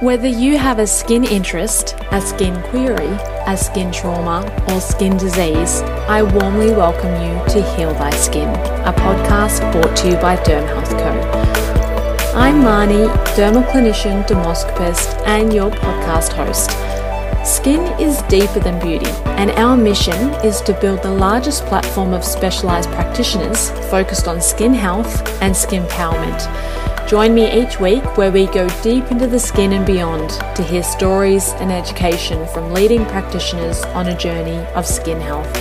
Whether you have a skin interest, a skin query, a skin trauma, or skin disease, I warmly welcome you to Heal Thy Skin, a podcast brought to you by DermHealthCo. I'm Marnie, dermal clinician, dermoscopist, and your podcast host. Skin is deeper than beauty, and our mission is to build the largest platform of specialised practitioners focused on skin health and skin empowerment. Join me each week where we go deep into the skin and beyond to hear stories and education from leading practitioners on a journey of skin health.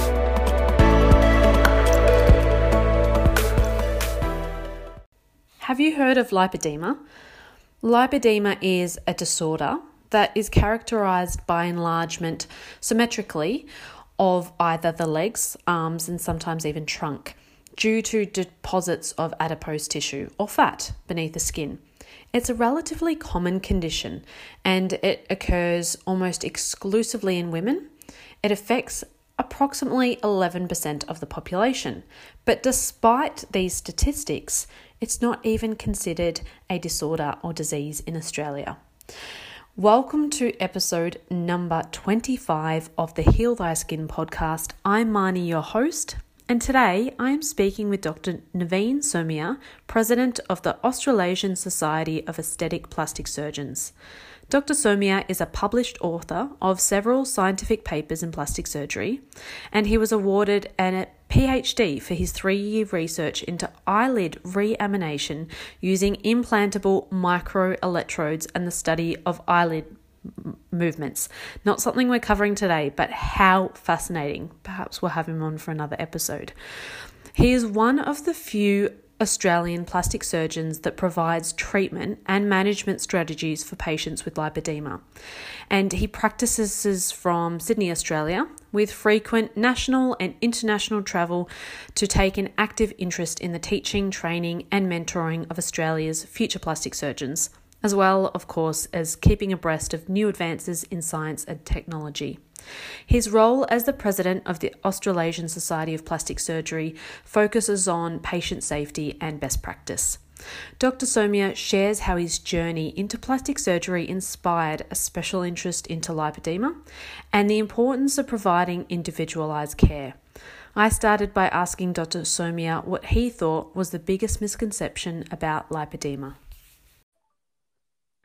Have you heard of lipedema? Lipedema is a disorder that is characterized by enlargement symmetrically of either the legs, arms, and sometimes even trunk, due to deposits of adipose tissue or fat beneath the skin. It's a relatively common condition and it occurs almost exclusively in women. It affects approximately 11% of the population. But despite these statistics, it's not even considered a disorder or disease in Australia. Welcome to episode number 25 of the Heal Thy Skin podcast. I'm Marnie, your host. And today I am speaking with Dr. Naveen Somia, President of the Australasian Society of Aesthetic Plastic Surgeons. Dr. Somia is a published author of several scientific papers in plastic surgery, and he was awarded a PhD for his 3-year research into eyelid reanimation using implantable microelectrodes and the study of eyelid movements. Not something we're covering today, but how fascinating. Perhaps we'll have him on for another episode. He is one of the few Australian plastic surgeons that provides treatment and management strategies for patients with lipedema. And he practices from Sydney, Australia, with frequent national and international travel to take an active interest in the teaching, training, and mentoring of Australia's future plastic surgeons, as well, of course, as keeping abreast of new advances in science and technology. His role as the president of the Australasian Society of Plastic Surgery focuses on patient safety and best practice. Dr. Somia shares how his journey into plastic surgery inspired a special interest into lipedema and the importance of providing individualised care. I started by asking Dr. Somia what he thought was the biggest misconception about lipedema.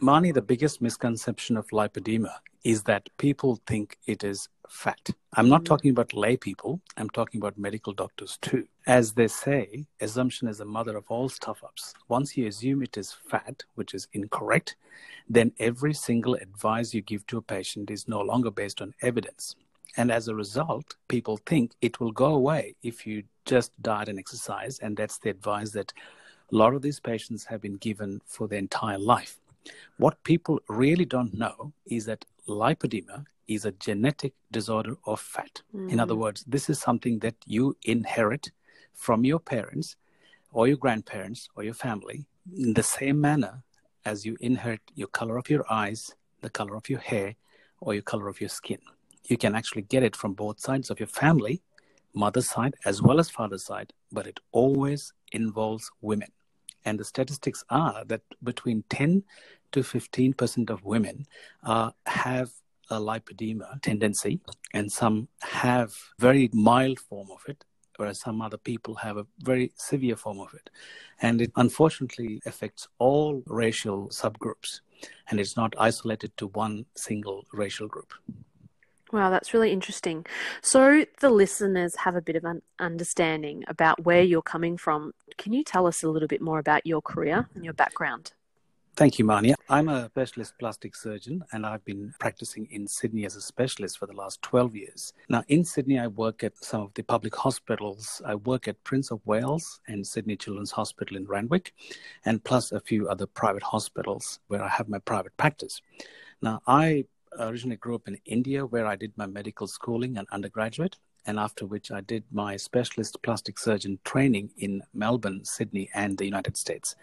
Marnie, the biggest misconception of lipedema is that people think it is fat. I'm not talking about lay people. I'm talking about medical doctors too. As they say, assumption is the mother of all stuff-ups. Once you assume it is fat, which is incorrect, then every single advice you give to a patient is no longer based on evidence. And as a result, people think it will go away if you just diet and exercise. And that's the advice that a lot of these patients have been given for their entire life. What people really don't know is that lipedema is a genetic disorder of fat. Mm-hmm. In other words, this is something that you inherit from your parents or your grandparents or your family in the same manner as you inherit your color of your eyes, the color of your hair, or your color of your skin. You can actually get it from both sides of your family, mother's side as well as father's side, but it always involves women. And the statistics are that between 10 to 15% of women have a lipedema tendency, and some have very mild form of it, whereas some other people have a very severe form of it. And it unfortunately affects all racial subgroups, and it's not isolated to one single racial group. Wow, that's really interesting. So the listeners have a bit of an understanding about where you're coming from. Can you tell us a little bit more about your career and your background? Thank you, Marnia. I'm a specialist plastic surgeon and I've been practicing in Sydney as a specialist for the last 12 years. Now, in Sydney, I work at some of the public hospitals. I work at Prince of Wales and Sydney Children's Hospital in Randwick, and plus a few other private hospitals where I have my private practice. Now, I originally grew up in India, where I did my medical schooling and undergraduate, and after which I did my specialist plastic surgeon training in Melbourne, Sydney, and the United States.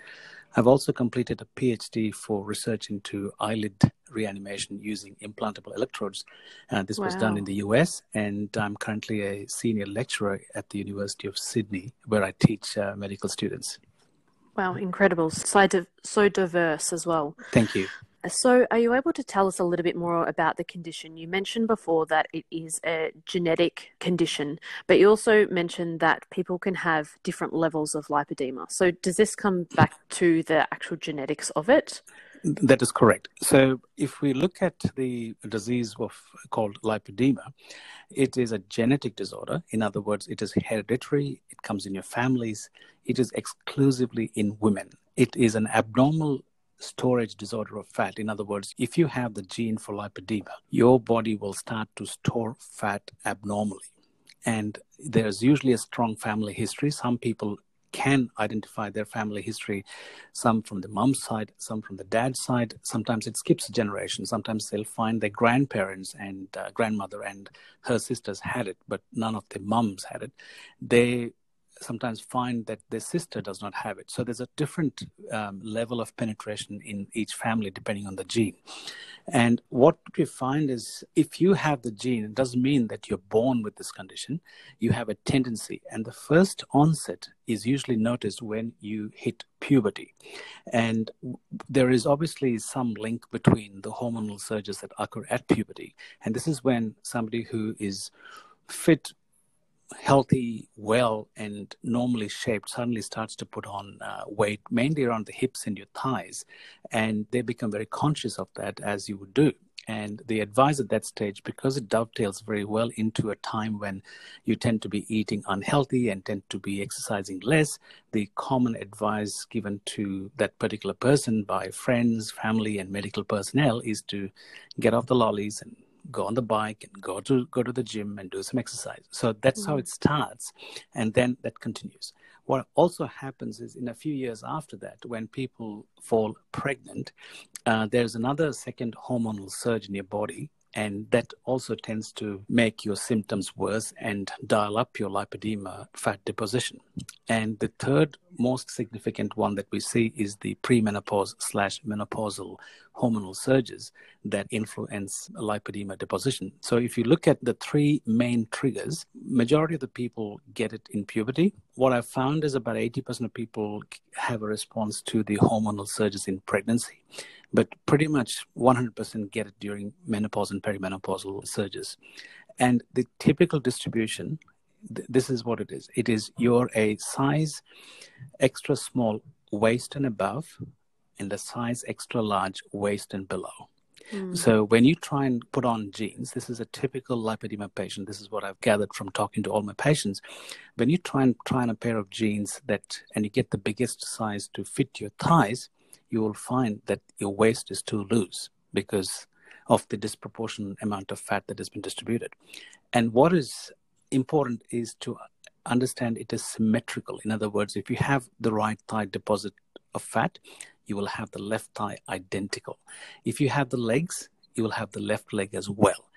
I've also completed a PhD for research into eyelid reanimation using implantable electrodes. This was done in the US, and I'm currently a senior lecturer at the University of Sydney, where I teach medical students. Wow, incredible. So diverse as well. Thank you. So are you able to tell us a little bit more about the condition? You mentioned before that it is a genetic condition, but you also mentioned that people can have different levels of lipoedema. So does this come back to the actual genetics of it? That is correct. So if we look at the disease called lipoedema, it is a genetic disorder. In other words, it is hereditary. It comes in your families. It is exclusively in women. It is an abnormal storage disorder of fat. In other words, if you have the gene for lipoedema, your body will start to store fat abnormally. And there's usually a strong family history. Some people can identify their family history, some from the mom's side, some from the dad's side. Sometimes it skips a generation. Sometimes they'll find their grandparents and grandmother and her sisters had it, but none of their moms had it. They sometimes find that their sister does not have it. So there's a different level of penetration in each family depending on the gene. And what we find is if you have the gene, it doesn't mean that you're born with this condition. You have a tendency. And the first onset is usually noticed when you hit puberty. And there is obviously some link between the hormonal surges that occur at puberty. And this is when somebody who is fit, healthy, well, and normally shaped suddenly starts to put on weight, mainly around the hips and your thighs. And they become very conscious of that, as you would do. And the advice at that stage, because it dovetails very well into a time when you tend to be eating unhealthy and tend to be exercising less, the common advice given to that particular person by friends, family, and medical personnel is to get off the lollies and go on the bike and go to the gym and do some exercise. So that's how it starts. And then that continues. What also happens is in a few years after that, when people fall pregnant, there's another second hormonal surge in your body. And that also tends to make your symptoms worse and dial up your lipoedema fat deposition. And the third most significant one that we see is the premenopause/menopausal hormonal surges that influence lipoedema deposition. So if you look at the three main triggers, majority of the people get it in puberty. What I've found is about 80% of people have a response to the hormonal surges in pregnancy, but pretty much 100% get it during menopause and perimenopausal surges. And the typical distribution, this is what it is. It is you're a size extra small waist and above and a size extra large waist and below. So when you try and put on jeans, this is a typical lipoedema patient. This is what I've gathered from talking to all my patients. When you try on a pair of jeans and you get the biggest size to fit your thighs, you will find that your waist is too loose because of the disproportionate amount of fat that has been distributed. And what is important is to understand it is symmetrical. In other words, if you have the right thigh deposit of fat, you will have the left thigh identical. If you have the legs, you will have the left leg as well.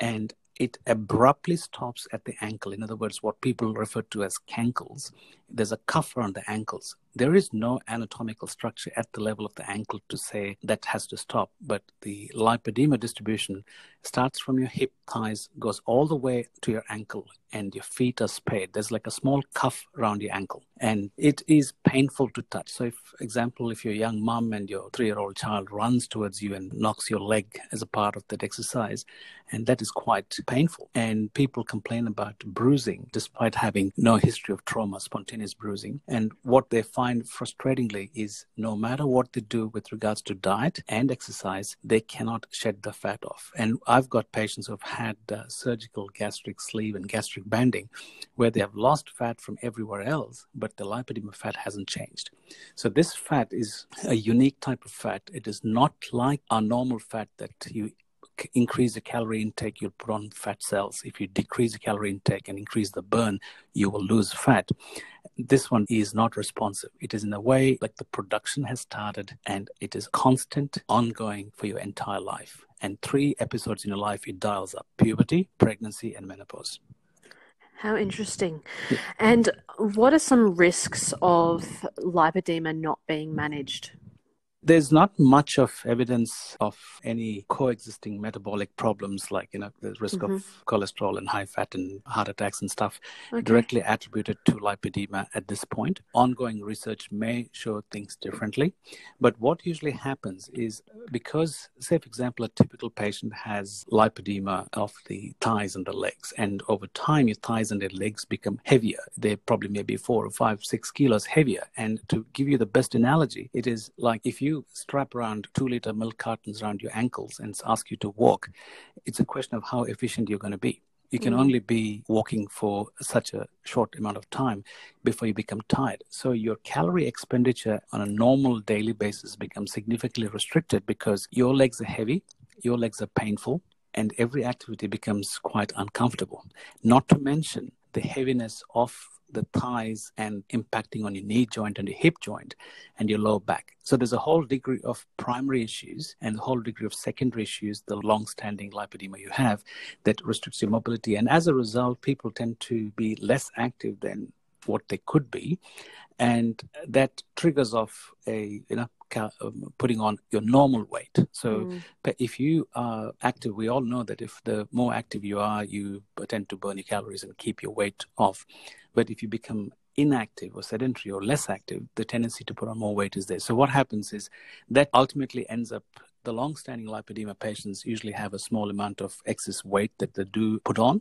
And it abruptly stops at the ankle. In other words, what people refer to as cankles. There's a cuff around the ankles. There is no anatomical structure at the level of the ankle to say that has to stop. But the lipoedema distribution starts from your hip, thighs, goes all the way to your ankle, and your feet are spayed. There's like a small cuff around your ankle, and it is painful to touch. So, for example, if your young mom and your 3-year-old child runs towards you and knocks your leg as a part of that exercise, and that is quite painful. And people complain about bruising despite having no history of trauma, spontaneous bruising. And what they find frustratingly is no matter what they do with regards to diet and exercise, they cannot shed the fat off. And I've got patients who have had surgical gastric sleeve and gastric banding where they have lost fat from everywhere else, but the lipoedema fat hasn't changed. So this fat is a unique type of fat. It is not like our normal fat that you increase the calorie intake, you'll put on fat cells. If you decrease the calorie intake and increase the burn, you will lose fat. This one is not responsive. It is in a way like the production has started and it is constant, ongoing for your entire life. And 3 episodes in your life, it dials up: puberty, pregnancy, and menopause. How interesting. And what are some risks of lipoedema not being managed? There's not much of evidence of any coexisting metabolic problems like, the risk of cholesterol and high fat and heart attacks and stuff directly attributed to lipedema at this point. Ongoing research may show things differently. But what usually happens is because, say, for example, a typical patient has lipedema of the thighs and the legs. And over time, your thighs and your legs become heavier. They probably may be 4 or 5, 6 kilos heavier. And to give you the best analogy, it is like if you strap around 2-liter milk cartons around your ankles and ask you to walk, it's a question of how efficient you're going to be. You can only be walking for such a short amount of time before you become tired. So your calorie expenditure on a normal daily basis becomes significantly restricted because your legs are heavy, your legs are painful, and every activity becomes quite uncomfortable. Not to mention the heaviness of the thighs and impacting on your knee joint and your hip joint and your lower back. So there's a whole degree of primary issues and a whole degree of secondary issues, the long-standing lipedema you have that restricts your mobility. And as a result, people tend to be less active than what they could be. And that triggers off a, putting on your normal weight. So but if you are active, we all know that if the more active you are, you tend to burn your calories and keep your weight off. But if you become inactive or sedentary or less active, the tendency to put on more weight is there. So what happens is that ultimately ends up the long-standing lipedema patients usually have a small amount of excess weight that they do put on,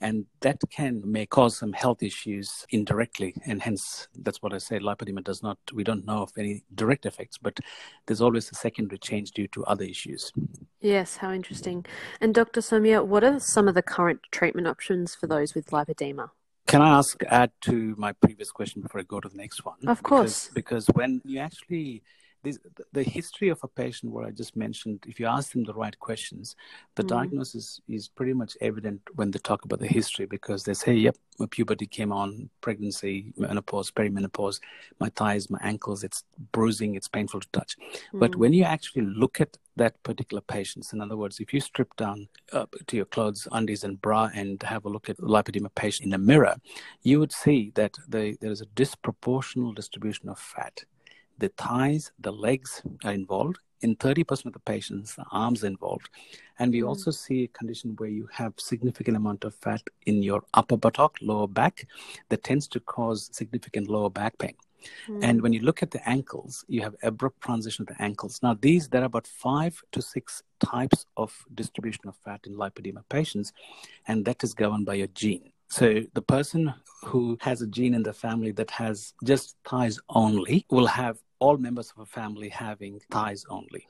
and that may cause some health issues indirectly. And hence, that's what I say, lipedema we don't know of any direct effects, but there's always a secondary change due to other issues. Yes, how interesting. And Dr. Somia, what are some of the current treatment options for those with lipedema? Can I add to my previous question before I go to the next one? Of course. Because when you actually... the history of a patient where I just mentioned, if you ask them the right questions, the diagnosis is pretty much evident when they talk about the history, because they say, yep, my puberty came on, pregnancy, menopause, perimenopause, my thighs, my ankles, it's bruising, it's painful to touch. But when you actually look at that particular patient, in other words, if you strip down to your clothes, undies and bra and have a look at the lipedema patient in a mirror, you would see that there is a disproportional distribution of fat. The thighs, the legs are involved. In 30% of the patients, the arms are involved. And we also see a condition where you have significant amount of fat in your upper buttock, lower back, that tends to cause significant lower back pain. And when you look at the ankles, you have abrupt transition of the ankles. Now, there are about 5 to 6 types of distribution of fat in lipedema patients, and that is governed by your gene. So the person who has a gene in the family that has just thighs only will have all members of a family having thighs only.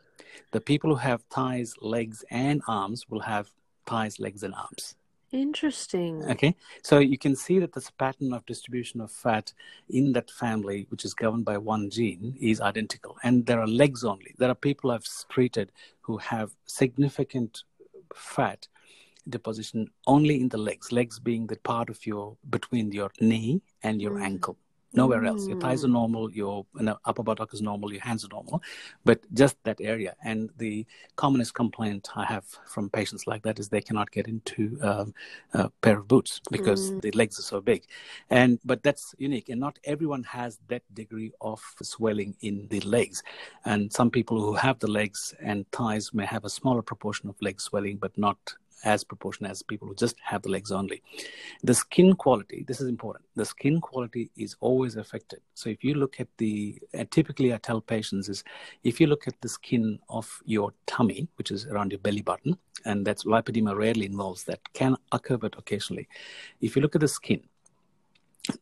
The people who have thighs, legs, and arms will have thighs, legs, and arms. Interesting. Okay. So you can see that this pattern of distribution of fat in that family, which is governed by one gene, is identical. And there are legs only. There are people I've treated who have significant fat deposition only in the legs being the part of between your knee and your ankle. Nowhere else. Your thighs are normal, your upper buttock is normal, your hands are normal, but just that area. And the commonest complaint I have from patients like that is they cannot get into a pair of boots because the legs are so big. But that's unique. And not everyone has that degree of swelling in the legs. And some people who have the legs and thighs may have a smaller proportion of leg swelling, but not as proportion as people who just have the legs only. The skin quality, this is important. The skin quality is always affected. So if you look at typically I tell patients is, if you look at the skin of your tummy, which is around your belly button, and that's lipedema rarely involves that, can occur, but occasionally. If you look at the skin,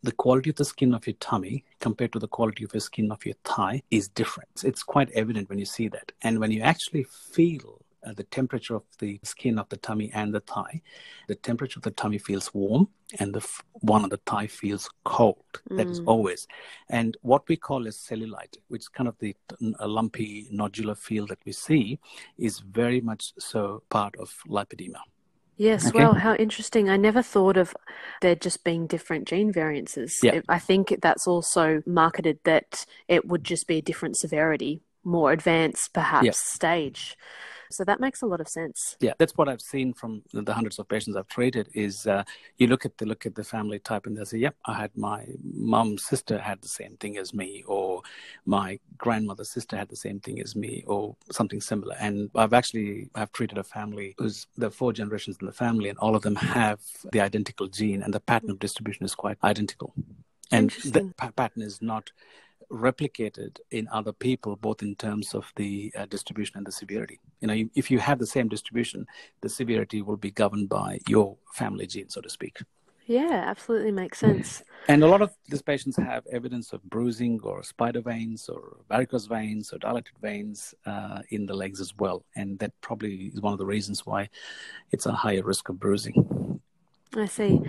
the quality of the skin of your tummy compared to the quality of your skin of your thigh is different. It's quite evident when you see that. And when you actually feel the temperature of the skin of the tummy and the thigh, the temperature of the tummy feels warm and the one on the thigh feels cold. That is always. And what we call as cellulite, which is kind of the lumpy nodular feel that we see, is very much so part of lipedema. Yes, okay. Well, how interesting. I never thought of there just being different gene variances. Yeah. I think that's also marketed that it would just be a different severity, more advanced perhaps stage. So that makes a lot of sense. Yeah, that's what I've seen from the hundreds of patients I've treated is you look at the family type and they'll say, yep, I had my mom's sister had the same thing as me, or my grandmother's sister had the same thing as me or something similar. And I've treated a family who's there are 4 generations in the family, and all of them have the identical gene, and the pattern of distribution is quite identical. And the pattern is not replicated in other people, both in terms of the distribution and the severity. You know, if you have the same distribution, the severity will be governed by your family gene, so to speak. Yeah, absolutely makes sense. And a lot of these patients have evidence of bruising or spider veins or varicose veins or dilated veins in the legs as well. And that probably is one of the reasons why it's a higher risk of bruising. I see.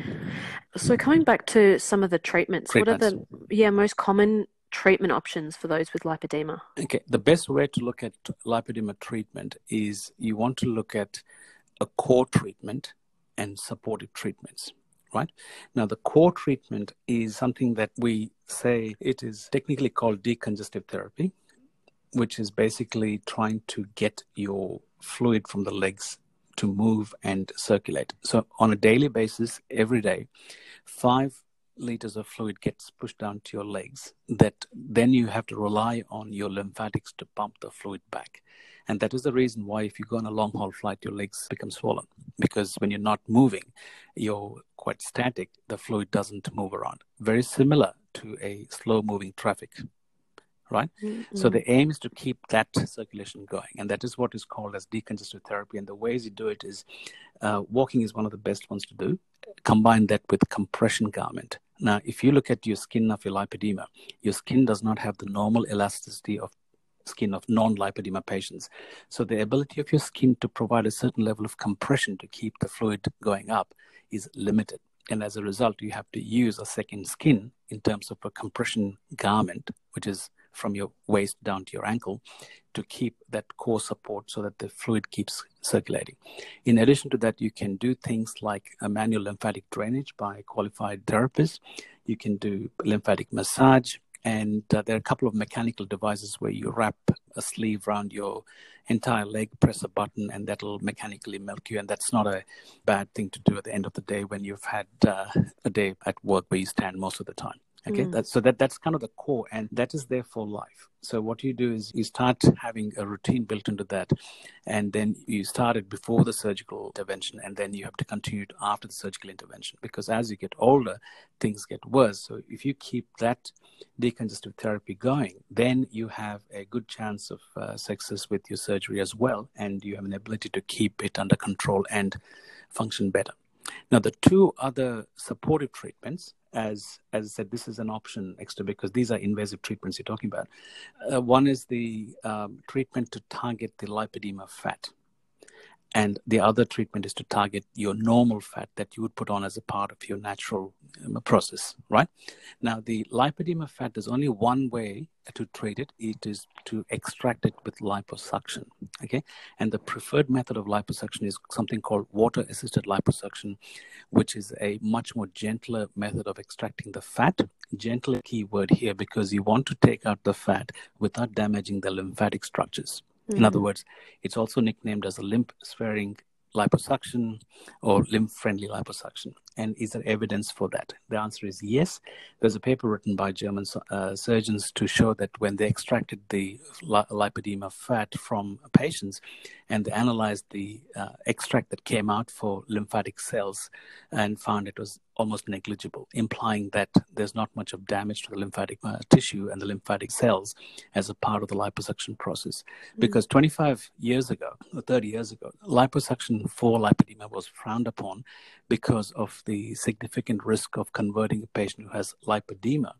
So coming back to some of the treatments. What are the most common treatment options for those with lipedema? Okay, the best way to look at lipedema treatment is you want to look at a core treatment and supportive treatments. Right? Now, the core treatment is something that we say it is technically called decongestive therapy, which is basically trying to get your fluid from the legs to move and circulate. So on a daily basis, every day, 5 liters of fluid gets pushed down to your legs, that then you have to rely on your lymphatics to pump the fluid back. And that is the reason why if you go on a long haul flight, your legs become swollen, because when you're not moving, you're quite static, the fluid doesn't move around. Very similar to a slow moving traffic, right? Mm-hmm. So the aim is to keep that circulation going. And that is what is called as decongestive therapy. And the ways you do it is walking is one of the best ones to do. Combine that with compression garment. Now, if you look at your skin of your lipedema, your skin does not have the normal elasticity of skin of non-lipedema patients. So the ability of your skin to provide a certain level of compression to keep the fluid going up is limited. And as a result, you have to use a second skin in terms of a compression garment, which is from your waist down to your ankle, to keep that core support so that the fluid keeps circulating. In addition to that, you can do things like a manual lymphatic drainage by qualified therapists. You can do lymphatic massage. And there are a couple of mechanical devices where you wrap a sleeve around your entire leg, press a button, and that'll mechanically melt you. And that's not a bad thing to do at the end of the day when you've had a day at work where you stand most of the time. Okay, that's kind of the core, and that is there for life. So what you do is you start having a routine built into that, and then you start it before the surgical intervention, and then you have to continue it after the surgical intervention, because as you get older, things get worse. So if you keep that decongestive therapy going, then you have a good chance of success with your surgery as well, and you have an ability to keep it under control and function better. Now, the 2 other supportive treatments, as I said, this is an option extra because these are invasive treatments you're talking about. One is the treatment to target the lipedema fat. And the other treatment is to target your normal fat that you would put on as a part of your natural process, right? Now, the lipedema fat, there's only one way to treat it. It is to extract it with liposuction, okay? And the preferred method of liposuction is something called water-assisted liposuction, which is a much more gentler method of extracting the fat. Gentler keyword here, because you want to take out the fat without damaging the lymphatic structures. In other words, it's also nicknamed as a lymph-sparing liposuction or lymph-friendly liposuction. And is there evidence for that? The answer is yes. There's a paper written by German surgeons to show that when they extracted the lipedema fat from patients and they analyzed the extract that came out for lymphatic cells and found it was almost negligible, implying that there's not much of damage to the lymphatic tissue and the lymphatic cells as a part of the liposuction process. Because 25 years ago, or 30 years ago, liposuction for lipedema was frowned upon because of the significant risk of converting a patient who has lipedema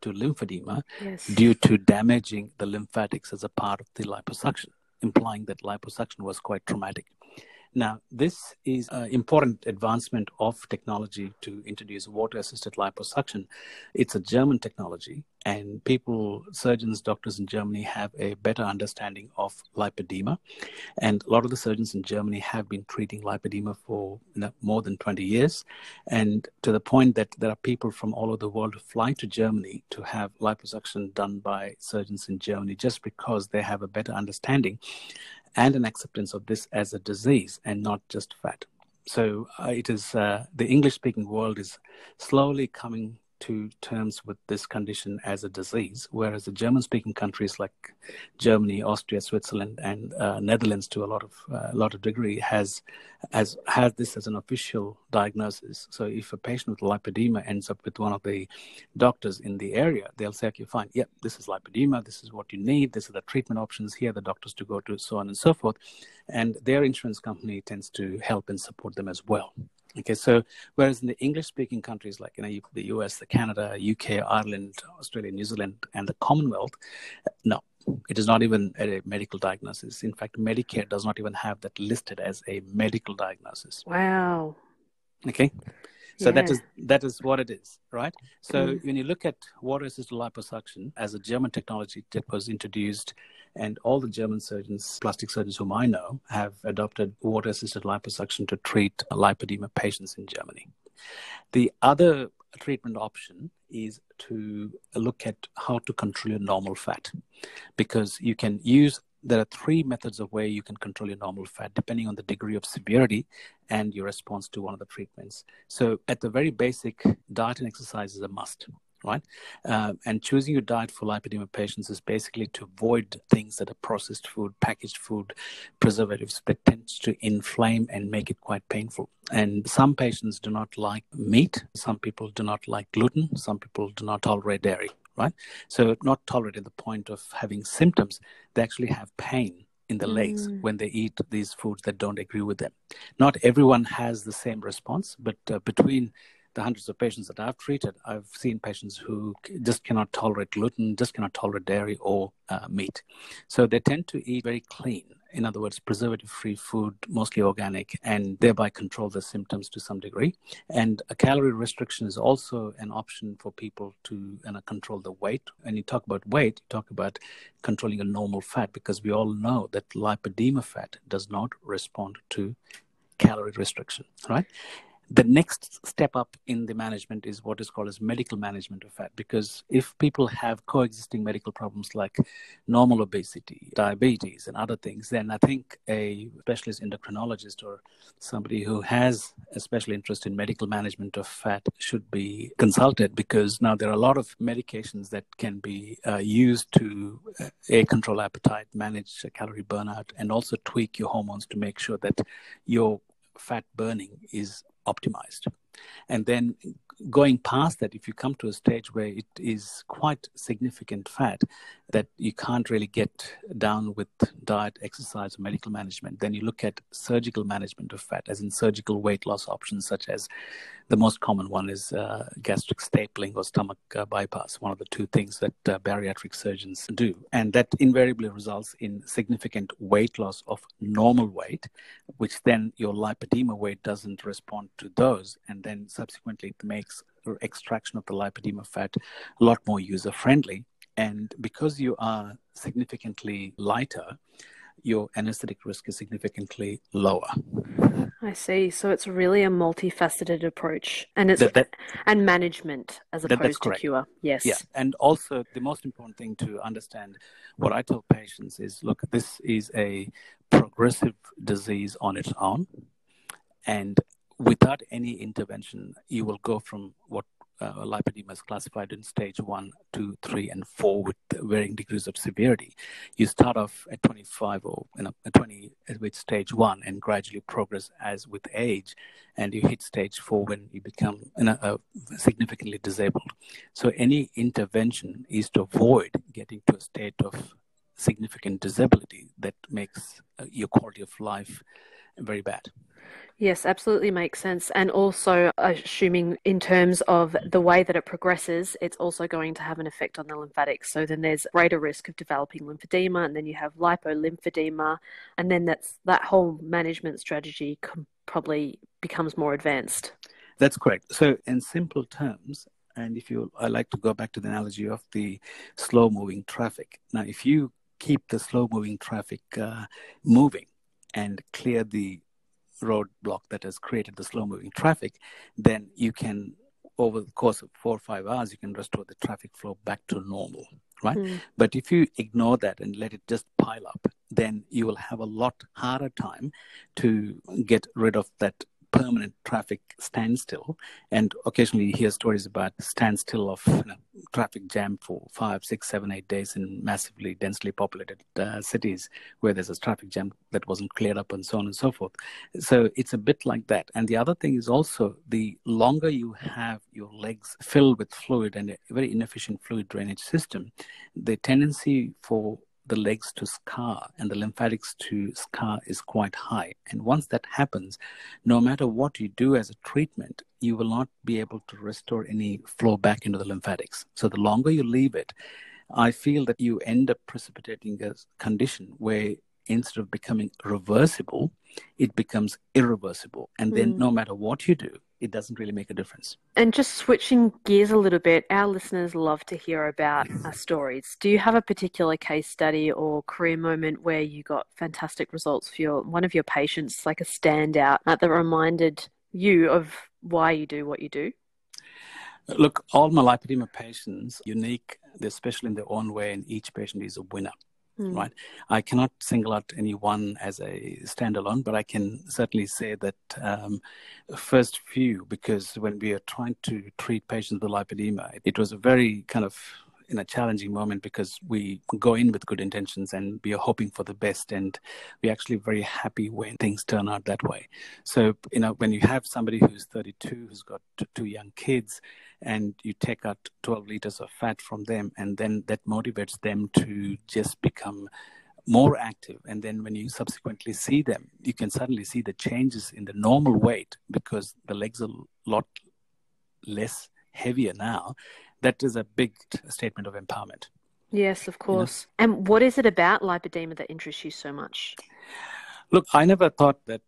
to lymphedema due to damaging the lymphatics as a part of the liposuction, implying that liposuction was quite traumatic. Now, this is an important advancement of technology to introduce water-assisted liposuction. It's a German technology, and surgeons, doctors in Germany have a better understanding of lipedema. And a lot of the surgeons in Germany have been treating lipedema for more than 20 years, and to the point that there are people from all over the world who fly to Germany to have liposuction done by surgeons in Germany just because they have a better understanding and an acceptance of this as a disease and not just fat. So it is the English-speaking world is slowly coming to terms with this condition as a disease, whereas the German-speaking countries like Germany, Austria, Switzerland, and Netherlands, to a lot of degree, has this as an official diagnosis. So if a patient with lipedema ends up with one of the doctors in the area, they'll say, "Okay, fine, yeah, this is lipedema. This is what you need. These are the treatment options. Here are the doctors to go to, so on and so forth." And their insurance company tends to help and support them as well. Okay, so whereas in the English-speaking countries like the US, the Canada, UK, Ireland, Australia, New Zealand, and the Commonwealth, no, it is not even a medical diagnosis. In fact, Medicare does not even have that listed as a medical diagnosis. Wow. Okay, so yeah. that is what it is, right? So when you look at water-assisted liposuction as a German technology that was introduced, and all the German surgeons, plastic surgeons whom I know, have adopted water-assisted liposuction to treat lipedema patients in Germany. The other treatment option is to look at how to control your normal fat, because you can use, there are three methods of way you can control your normal fat, depending on the degree of severity and your response to one of the treatments. So at the very basic, diet and exercise is a must. Right? And choosing your diet for lipedema patients is basically to avoid things that are processed food, packaged food, preservatives that tends to inflame and make it quite painful. And some patients do not like meat. Some people do not like gluten. Some people do not tolerate dairy, right? So not tolerate at the point of having symptoms. They actually have pain in the legs when they eat these foods that don't agree with them. Not everyone has the same response, but between the hundreds of patients that I've treated, I've seen patients who just cannot tolerate gluten, just cannot tolerate dairy or meat. So they tend to eat very clean, in other words, preservative-free food, mostly organic, and thereby control the symptoms to some degree. And a calorie restriction is also an option for people to control the weight. When you talk about weight, you talk about controlling a normal fat, because we all know that lipedema fat does not respond to calorie restriction, right? The next step up in the management is what is called as medical management of fat, because if people have coexisting medical problems like normal obesity, diabetes, and other things, then I think a specialist endocrinologist or somebody who has a special interest in medical management of fat should be consulted, because now there are a lot of medications that can be used to control appetite, manage calorie burnout, and also tweak your hormones to make sure that your fat burning is optimized. And then going past that, if you come to a stage where it is quite significant fat that you can't really get down with diet, exercise, or medical management, then you look at surgical management of fat, as in surgical weight loss options, such as the most common one is gastric stapling or stomach bypass, one of the two things that bariatric surgeons do. And that invariably results in significant weight loss of normal weight, which then your lipedema weight doesn't respond to those. And then subsequently it makes extraction of the lipedema fat a lot more user-friendly. And because you are significantly lighter, your anesthetic risk is significantly lower. I see. So it's really a multifaceted approach, and it's and management as opposed to cure. Yes. Yeah. And also the most important thing to understand, what I tell patients is, look, this is a progressive disease on its own, and without any intervention, you will go from what lipedema is classified in stage 1, 2, 3, and 4 with varying degrees of severity. You start off at 25 or 20 with stage 1 and gradually progress as with age, and you hit stage 4 when you become significantly disabled. So any intervention is to avoid getting to a state of significant disability that makes your quality of life very bad. Yes, absolutely makes sense. And also assuming in terms of the way that it progresses, it's also going to have an effect on the lymphatics. So then there's greater risk of developing lymphedema, and then you have lipolymphedema, and then that whole management strategy probably becomes more advanced. That's correct. So in simple terms, and I like to go back to the analogy of the slow-moving traffic. Now, if you keep the slow-moving traffic moving and clear the roadblock that has created the slow-moving traffic, then you can, over the course of 4 or 5 hours, you can restore the traffic flow back to normal, right? But if you ignore that and let it just pile up, then you will have a lot harder time to get rid of that permanent traffic standstill. And occasionally you hear stories about standstill of traffic jam for 5, 6, 7, 8 days in massively densely populated cities where there's a traffic jam that wasn't cleared up and so on and so forth. So it's a bit like that. And the other thing is also the longer you have your legs filled with fluid and a very inefficient fluid drainage system, the tendency for the legs to scar and the lymphatics to scar is quite high. And once that happens, no matter what you do as a treatment, you will not be able to restore any flow back into the lymphatics. So the longer you leave it, I feel that you end up precipitating a condition where instead of becoming reversible, it becomes irreversible. And then no matter what you do, it doesn't really make a difference. And just switching gears a little bit, our listeners love to hear about our stories. Do you have a particular case study or career moment where you got fantastic results for one of your patients, like a standout that reminded you of why you do what you do? Look, all my lipedema patients, unique, they're special in their own way, and each patient is a winner. Right. I cannot single out any one as a standalone, but I can certainly say that first few, because when we are trying to treat patients with lipedema, it was a very kind of challenging moment, because we go in with good intentions and we are hoping for the best, and we're actually very happy when things turn out that way. So, when you have somebody who's 32, who's got two young kids, and you take out 12 liters of fat from them, and then that motivates them to just become more active. And then when you subsequently see them, you can suddenly see the changes in the normal weight, because the legs are a lot less heavier now. That is a big statement of empowerment. Yes, of course. And what is it about lipedema that interests you so much? Look, I never thought that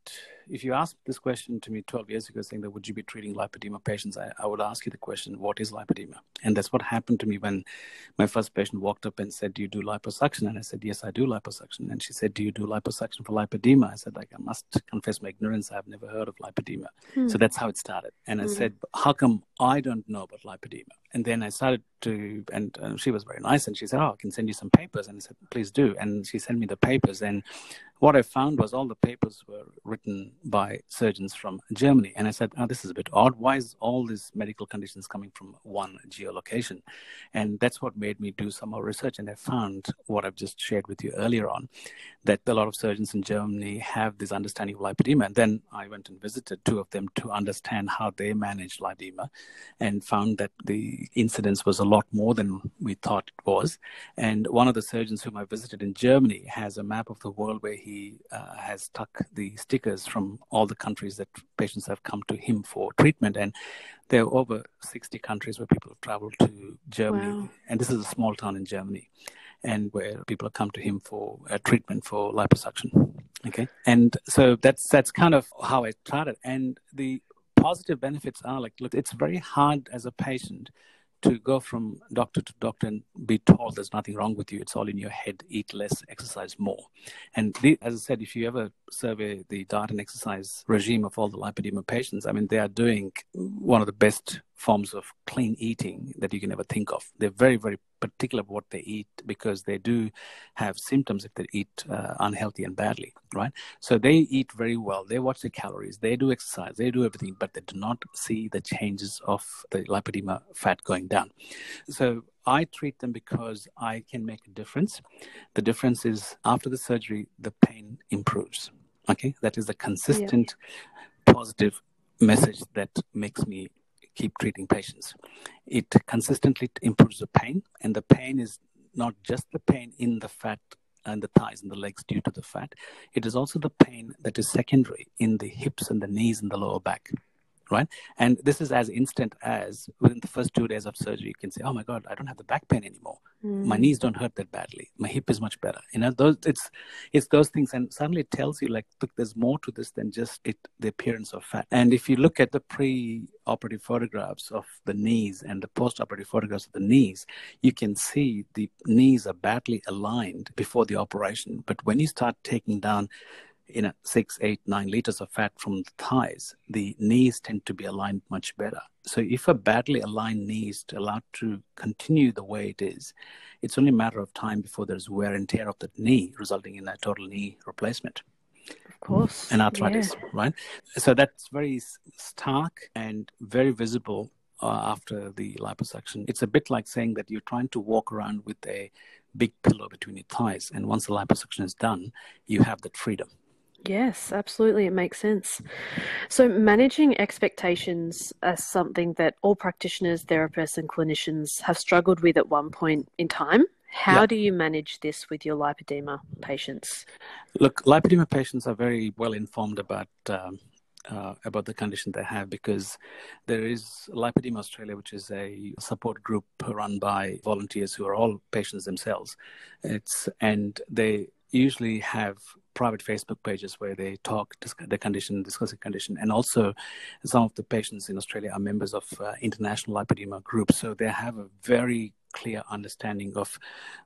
if you asked this question to me 12 years ago, saying that would you be treating lipedema patients, I would ask you the question, what is lipedema? And that's what happened to me when my first patient walked up and said, do you do liposuction? And I said, yes, I do liposuction. And she said, do you do liposuction for lipedema? I said, I must confess my ignorance. I've never heard of lipedema. So that's how it started. And I said, how come I don't know about lipedema? And then I started to, and she was very nice, and she said, I can send you some papers. And I said, please do. And she sent me the papers. And what I found was all the papers were written by surgeons from Germany. And I said, this is a bit odd. Why is all these medical conditions coming from one geolocation? And that's what made me do some more research. And I found what I've just shared with you earlier on, that a lot of surgeons in Germany have this understanding of lipedema. And then I went and visited two of them to understand how they manage lipedema, and found that the incidence was a lot more than we thought it was. And one of the surgeons whom I visited in Germany has a map of the world where he has stuck the stickers from all the countries that patients have come to him for treatment. And there are over 60 countries where people have traveled to Germany. Wow. And this is a small town in Germany, and where people have come to him for treatment for liposuction. Okay. And so that's kind of how I started. And the positive benefits are, like, look, it's very hard as a patient to go from doctor to doctor and be told there's nothing wrong with you, it's all in your head, eat less, exercise more. And as I said, if you ever survey the diet and exercise regime of all the lipedema patients, they are doing one of the best forms of clean eating that you can ever think of. They're very, very particular about what they eat, because they do have symptoms if they eat unhealthy and badly, right? So they eat very well. They watch the calories. They do exercise. They do everything, but they do not see the changes of the lipedema fat going down. So I treat them because I can make a difference. The difference is after the surgery, the pain improves, okay? That is the consistent positive message that makes me keep treating patients. It consistently improves the pain, and the pain is not just the pain in the fat and the thighs and the legs due to the fat. It is also the pain that is secondary in the hips and the knees and the lower back, right? And this is as instant as within the first 2 days of surgery, you can say, oh my God, I don't have the back pain anymore. My knees don't hurt that badly. My hip is much better. It's those things, and suddenly it tells you, like, look, there's more to this than just the appearance of fat. And if you look at the pre-operative photographs of the knees and the post-operative photographs of the knees, you can see the knees are badly aligned before the operation. But when you start taking down 6, 8, 9 liters of fat from the thighs, the knees tend to be aligned much better. So if a badly aligned knee is allowed to continue the way it is, it's only a matter of time before there's wear and tear of the knee, resulting in a total knee replacement. course. And arthritis, yeah. Right? So that's very stark and very visible after the liposuction. It's a bit like saying that you're trying to walk around with a big pillow between your thighs. And once the liposuction is done, you have that freedom. Yes, absolutely. It makes sense. So managing expectations is something that all practitioners, therapists and clinicians have struggled with at one point in time. How do you manage this with your lipedema patients? Look, lipedema patients are very well informed about the condition they have, because there is Lipoedema Australia, which is a support group run by volunteers who are all patients themselves. And they usually have private Facebook pages where they discuss the condition. And also some of the patients in Australia are members of international lipedema groups. So they have a very clear understanding of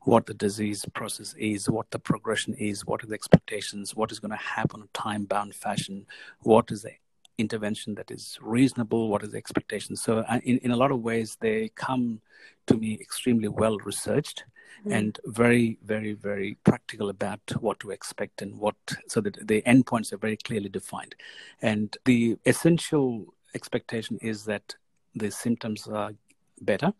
what the disease process is, what the progression is, what are the expectations, what is going to happen in a time-bound fashion, what is the intervention that is reasonable, what is the expectation. So in a lot of ways, they come to me extremely well-researched and very, very, very practical about what to expect and so that the endpoints are very clearly defined. And the essential expectation is that the symptoms are better.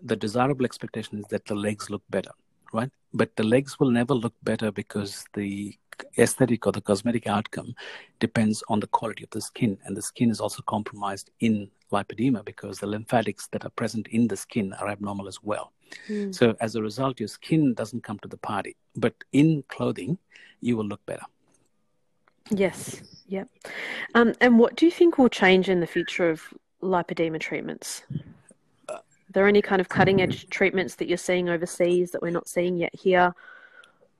The desirable expectation is that the legs look better, right? But the legs will never look better because the aesthetic or the cosmetic outcome depends on the quality of the skin. And the skin is also compromised in lipedema because the lymphatics that are present in the skin are abnormal as well. So as a result, your skin doesn't come to the party, but in clothing, you will look better. Yes. Yep. And what do you think will change in the future of lipedema treatments? Are there any kind of cutting edge treatments that you're seeing overseas that we're not seeing yet here?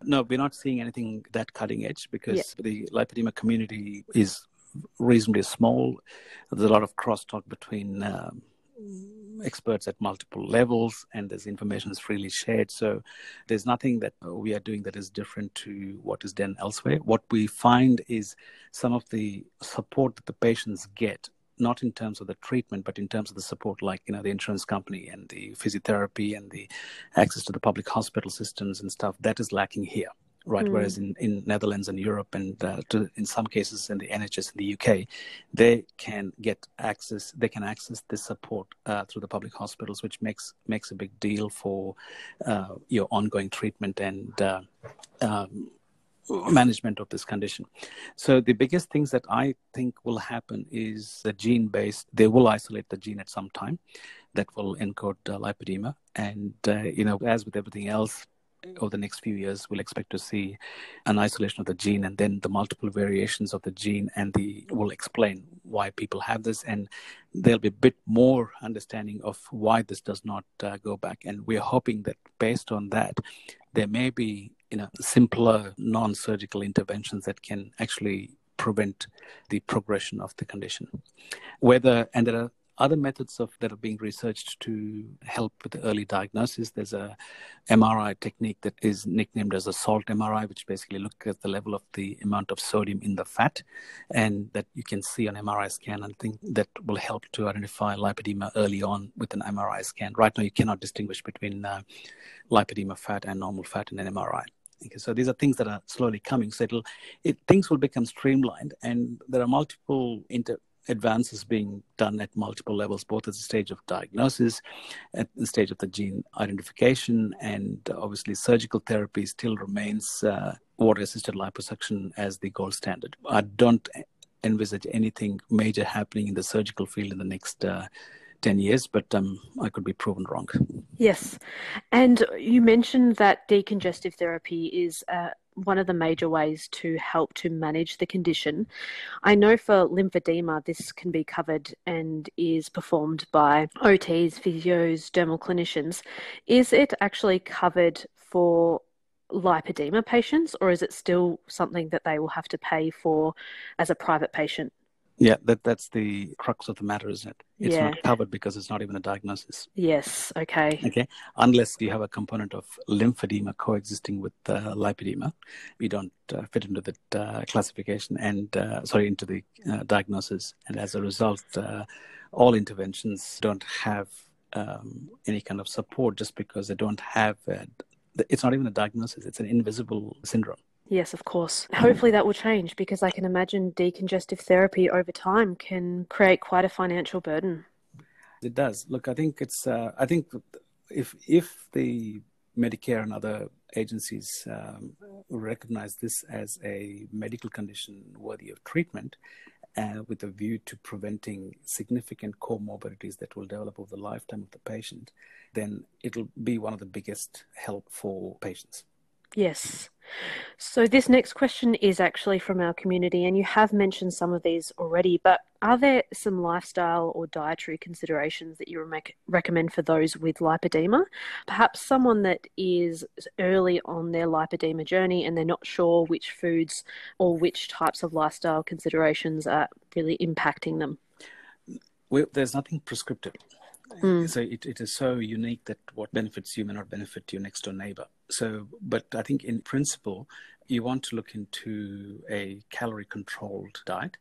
No, we're not seeing anything that cutting edge because the lipedema community is reasonably small. There's a lot of crosstalk between experts at multiple levels, and there's information is freely shared. So there's nothing that we are doing that is different to what is done elsewhere. What we find is some of the support that the patients get, not in terms of the treatment, but in terms of the support, like, the insurance company and the physiotherapy and the access to the public hospital systems and stuff, that is lacking here. Right. Whereas in Netherlands and Europe and in some cases in the NHS in the UK, they can access this support through the public hospitals, which makes a big deal for your ongoing treatment and management of this condition. So the biggest things that I think will happen is the gene-based, they will isolate the gene at some time that will encode lipedema. And, as with everything else, over the next few years, we'll expect to see an isolation of the gene, and then the multiple variations of the gene, and will explain why people have this, and there'll be a bit more understanding of why this does not go back. And we're hoping that based on that, there may be simpler non-surgical interventions that can actually prevent the progression of the condition. There are other methods that are being researched to help with the early diagnosis. There's a MRI technique that is nicknamed as a salt MRI, which basically looks at the level of the amount of sodium in the fat, and that you can see on MRI scan, and think that will help to identify lipedema early on with an MRI scan. Right now, you cannot distinguish between lipedema fat and normal fat in an MRI. Okay, so these are things that are slowly coming. So things will become streamlined, and there are multiple advances being done at multiple levels, both at the stage of diagnosis, at the stage of the gene identification, and obviously surgical therapy still remains water-assisted liposuction as the gold standard. I don't envisage anything major happening in the surgical field in the next 10 years, but I could be proven wrong. Yes. And you mentioned that decongestive therapy is one of the major ways to help to manage the condition. I know for lymphedema, this can be covered and is performed by OTs, physios, dermal clinicians. Is it actually covered for lipedema patients, or is it still something that they will have to pay for as a private patient? Yeah, that's the crux of the matter, isn't it? It's not covered because it's not even a diagnosis. Yes, okay. Okay, unless you have a component of lymphedema coexisting with lipedema, we don't fit into the classification and, into the diagnosis. And as a result, all interventions don't have any kind of support just because they don't have, it's not even a diagnosis, it's an invisible syndrome. Yes, of course. Hopefully that will change, because I can imagine decongestive therapy over time can create quite a financial burden. It does. Look, I think it's I think if the Medicare and other agencies recognize this as a medical condition worthy of treatment, with a view to preventing significant comorbidities that will develop over the lifetime of the patient, then it'll be one of the biggest help for patients. Yes. So this next question is actually from our community, and you have mentioned some of these already, but are there some lifestyle or dietary considerations that you recommend for those with lipedema? Perhaps someone that is early on their lipedema journey and they're not sure which foods or which types of lifestyle considerations are really impacting them. Well, there's nothing prescriptive. Mm. So it is so unique that what benefits you may not benefit your next door neighbor. So, but I think in principle, you want to look into a calorie controlled diet,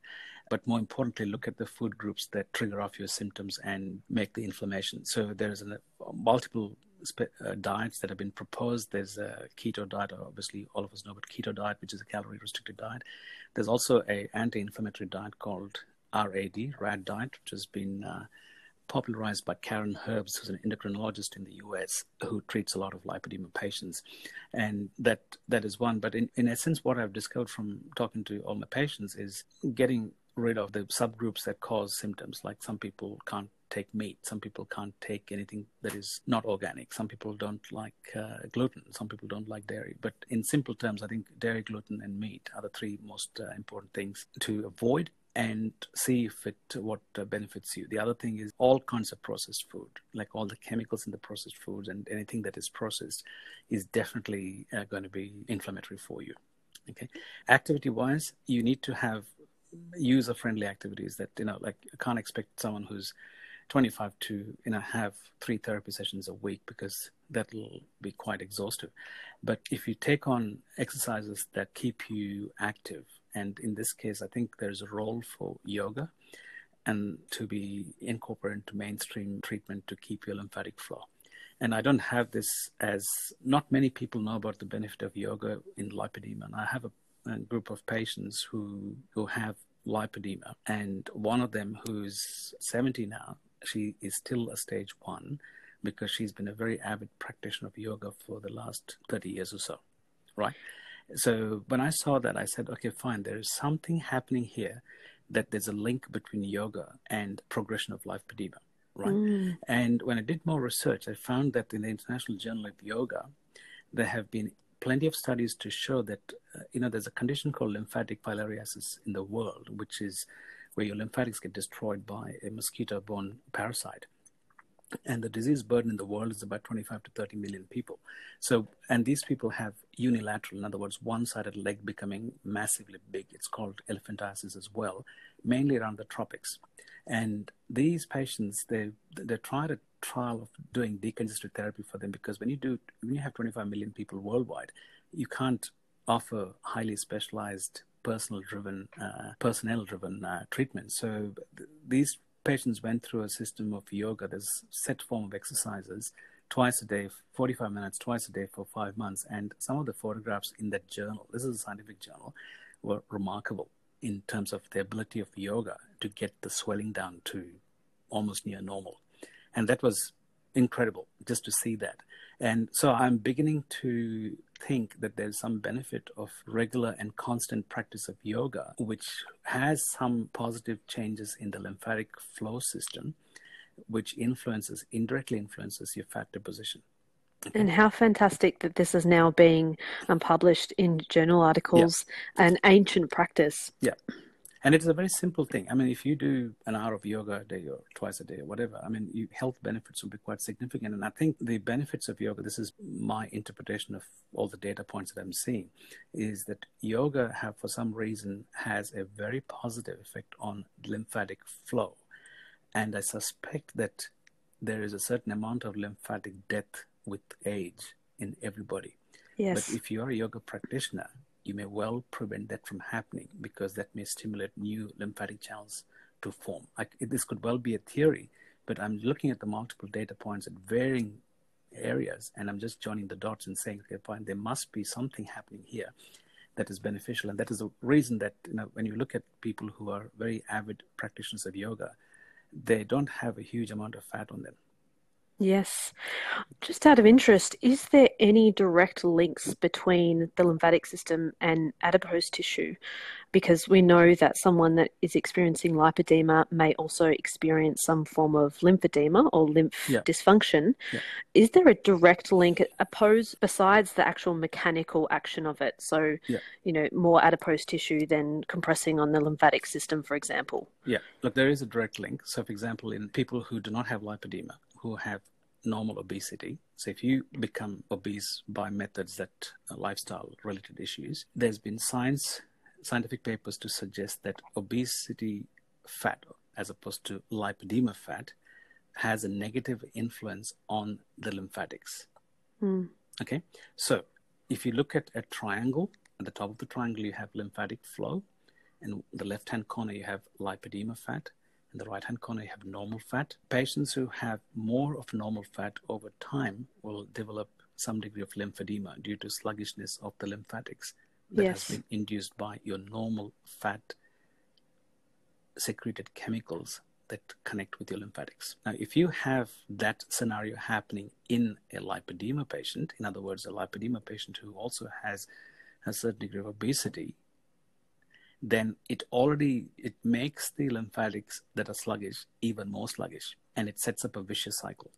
but more importantly, look at the food groups that trigger off your symptoms and make the inflammation. So there's multiple diets that have been proposed. There's a keto diet, obviously all of us know about keto diet, which is a calorie restricted diet. There's also an anti-inflammatory diet called RAD diet, which has been popularized by Karen Herbst, who's an endocrinologist in the US who treats a lot of lipedema patients. And that is one. But in essence, what I've discovered from talking to all my patients is getting rid of the subgroups that cause symptoms. Like some people can't take meat. Some people can't take anything that is not organic. Some people don't like gluten. Some people don't like dairy. But in simple terms, I think dairy, gluten, and meat are the three most important things to avoid, and see if what benefits you. The other thing is all kinds of processed food, like all the chemicals in the processed foods, and anything that is processed is definitely going to be inflammatory for you. Okay. Activity-wise, you need to have user-friendly activities that, like I can't expect someone who's 25 to, have 3 therapy sessions a week, because that'll be quite exhaustive. But if you take on exercises that keep you active, and in this case, I think there's a role for yoga and to be incorporated into mainstream treatment to keep your lymphatic flow. And I don't have this, as not many people know about the benefit of yoga in lipedema. And I have a group of patients who have lipedema, and one of them, who's 70 now, she is still a stage 1 because she's been a very avid practitioner of yoga for the last 30 years or so, right? So when I saw that, I said, okay, fine, there is something happening here, that there's a link between yoga and progression of lipedema, right? Mm. And when I did more research, I found that in the International Journal of Yoga, there have been plenty of studies to show that, there's a condition called lymphatic filariasis in the world, which is where your lymphatics get destroyed by a mosquito-borne parasite. And the disease burden in the world is about 25 to 30 million people. So, and these people have unilateral, in other words, one-sided leg becoming massively big. It's called elephantiasis as well, mainly around the tropics. And these patients, they tried a trial of doing decongestive therapy for them, because when you have 25 million people worldwide, you can't offer highly specialized, personnel-driven treatment. So these patients went through a system of yoga, this set form of exercises, twice a day, 45 minutes, twice a day for 5 months. And some of the photographs in that journal, this is a scientific journal, were remarkable in terms of the ability of yoga to get the swelling down to almost near normal. And that was incredible just to see that. And so I'm beginning to think that there's some benefit of regular and constant practice of yoga, which has some positive changes in the lymphatic flow system, which indirectly influences your fat deposition. And how fantastic that this is now being published in journal articles, yeah. An ancient practice. Yeah. And it's a very simple thing. I mean, if you do an hour of yoga a day or twice a day or whatever, I mean, health benefits will be quite significant. And I think the benefits of yoga, this is my interpretation of all the data points that I'm seeing, is that yoga for some reason has a very positive effect on lymphatic flow. And I suspect that there is a certain amount of lymphatic death with age in everybody. Yes. But if you're a yoga practitioner, you may well prevent that from happening, because that may stimulate new lymphatic channels to form. This could well be a theory, but I'm looking at the multiple data points at varying areas, and I'm just joining the dots and saying, okay, fine, there must be something happening here that is beneficial. And that is the reason that, you know, when you look at people who are very avid practitioners of yoga, they don't have a huge amount of fat on them. Yes. Just out of interest, is there any direct links between the lymphatic system and adipose tissue? Because we know that someone that is experiencing lipoedema may also experience some form of lymphedema or lymph dysfunction. Yeah. Is there a direct link besides the actual mechanical action of it? So, you know, more adipose tissue than compressing on the lymphatic system, for example. Yeah, look, there is a direct link. So, for example, in people who do not have lipoedema, who have normal obesity. So if you become obese by methods that are lifestyle-related issues, there's been scientific papers to suggest that obesity fat, as opposed to lipoedema fat, has a negative influence on the lymphatics. Mm. Okay, so if you look at a triangle, at the top of the triangle you have lymphatic flow, and the left-hand corner you have lipoedema fat. In the right-hand corner, you have normal fat. Patients who have more of normal fat over time will develop some degree of lymphedema due to sluggishness of the lymphatics that has been induced by your normal fat secreted chemicals that connect with your lymphatics. Now, if you have that scenario happening in a lipoedema patient, in other words, a lipoedema patient who also has a certain degree of obesity, then it makes the lymphatics that are sluggish even more sluggish, and it sets up a vicious cycle.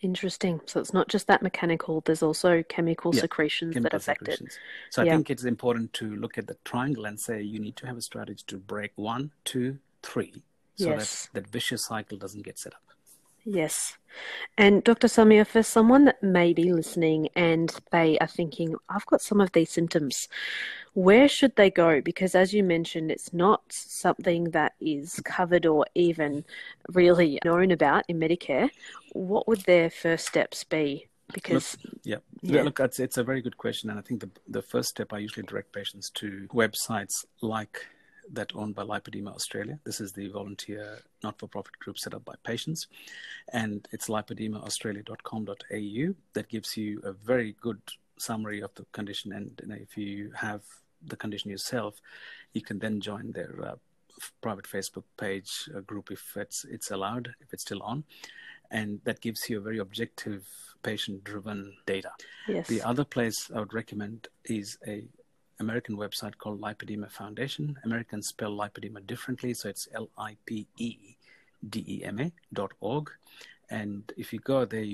Interesting. So it's not just that mechanical, there's also chemical secretions that affect it. So I think it's important to look at the triangle and say you need to have a strategy to break 1, 2, 3 so that vicious cycle doesn't get set up. Yes. And Dr. Somia, for someone that may be listening and they are thinking, I've got some of these symptoms, where should they go? Because as you mentioned, it's not something that is covered or even really known about in Medicare. What would their first steps be? Because look, it's a very good question. And I think the first step, I usually direct patients to websites like that owned by Lipoedema Australia. This is the volunteer not-for-profit group set up by patients, and it's lipoedemaaustralia.com.au that gives you a very good summary of the condition. And you know, if you have the condition yourself, you can then join their private Facebook page group if it's allowed, if it's still on, and that gives you a very objective, patient-driven data. Yes. The other place I would recommend is a American website called Lipedema Foundation. Americans spell lipedema differently, so it's LIPEDEMA.org. And if you go there,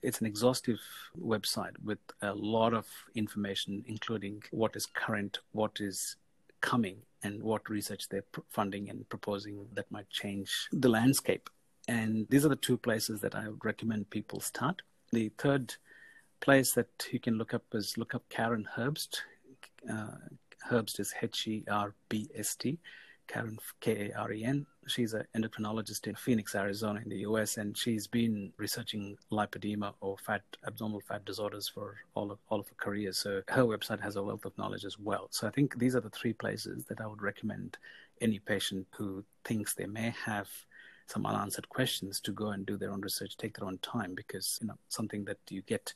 it's an exhaustive website with a lot of information, including what is current, what is coming, and what research they're funding and proposing that might change the landscape. And these are the two places that I would recommend people start. The third place that you can look up is Karen Herbst. Herbst is H-E-R-B-S-T, Karen, K-A-R-E-N. She's an endocrinologist in Phoenix, Arizona in the US, and she's been researching lipoedema or abnormal fat disorders for all of her career. So her website has a wealth of knowledge as well. So I think these are the three places that I would recommend any patient who thinks they may have some unanswered questions to go and do their own research, take their own time, because you know something that you get,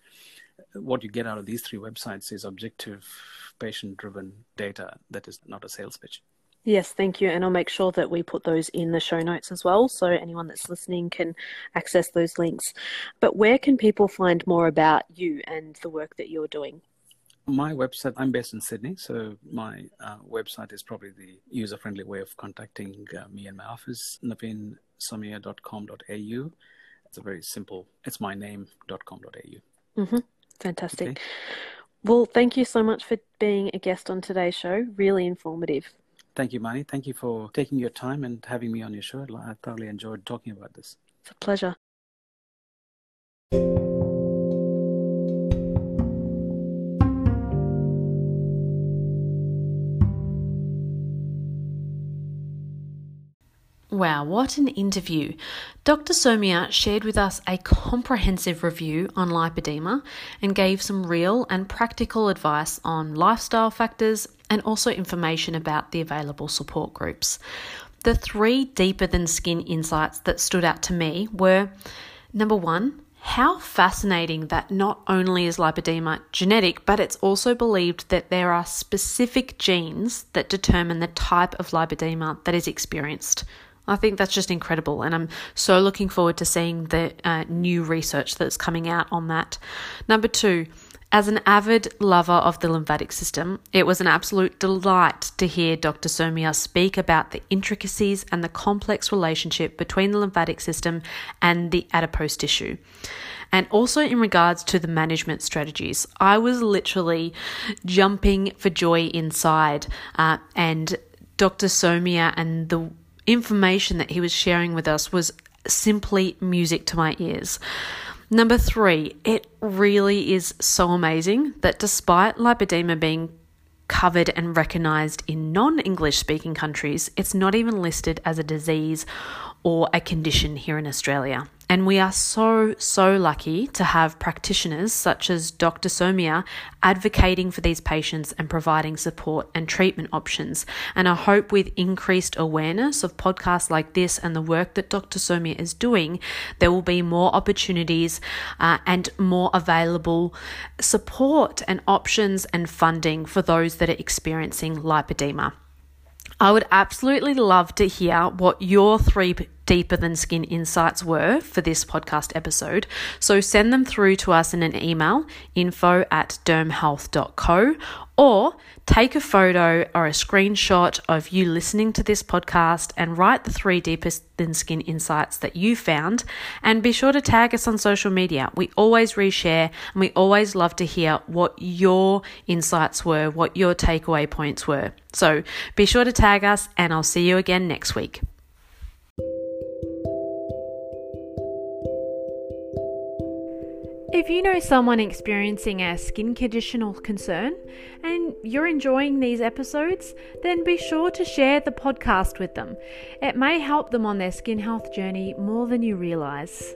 what you get out of these three websites is objective, patient-driven data that is not a sales pitch. Yes, thank you. And I'll make sure that we put those in the show notes as well, so anyone that's listening can access those links. But where can people find more about you and the work that you're doing? My website, I'm based in Sydney, so my website is probably the user-friendly way of contacting me and my office, naveensomia.com.au. It's a very simple, it's my name.com.au. Mm-hmm. Fantastic. Okay. Well, thank you so much for being a guest on today's show. Really informative. Thank you, Mani. Thank you for taking your time and having me on your show. I thoroughly enjoyed talking about this. It's a pleasure. Wow, what an interview. Dr. Somia shared with us a comprehensive review on lipoedema and gave some real and practical advice on lifestyle factors and also information about the available support groups. The three deeper than skin insights that stood out to me were, number one, How fascinating that not only is lipedema genetic, but it's also believed that there are specific genes that determine the type of lipedema that is experienced. I think that's just incredible, and I'm so looking forward to seeing the new research that's coming out on that. Number two, as an avid lover of the lymphatic system, it was an absolute delight to hear Dr. Somia speak about the intricacies and the complex relationship between the lymphatic system and the adipose tissue. And also in regards to the management strategies, I was literally jumping for joy inside, and Dr. Somia and the information that he was sharing with us was simply music to my ears. Number three, it really is so amazing that despite lipedema being covered and recognised in non-English speaking countries, it's not even listed as a disease or a condition here in Australia. And we are so lucky to have practitioners such as Dr. Somia advocating for these patients and providing support and treatment options. And I hope with increased awareness of podcasts like this and the work that Dr. Somia is doing, there will be more opportunities and more available support and options and funding for those that are experiencing lipedema. I would absolutely love to hear what your three deeper than skin insights were for this podcast episode. So send them through to us in an email, info@dermhealth.co, or take a photo or a screenshot of you listening to this podcast and write the three deepest than skin insights that you found. And be sure to tag us on social media. We always reshare and we always love to hear what your insights were, what your takeaway points were. So be sure to tag us, and I'll see you again next week. If you know someone experiencing a skin condition or concern and you're enjoying these episodes, then be sure to share the podcast with them. It may help them on their skin health journey more than you realise.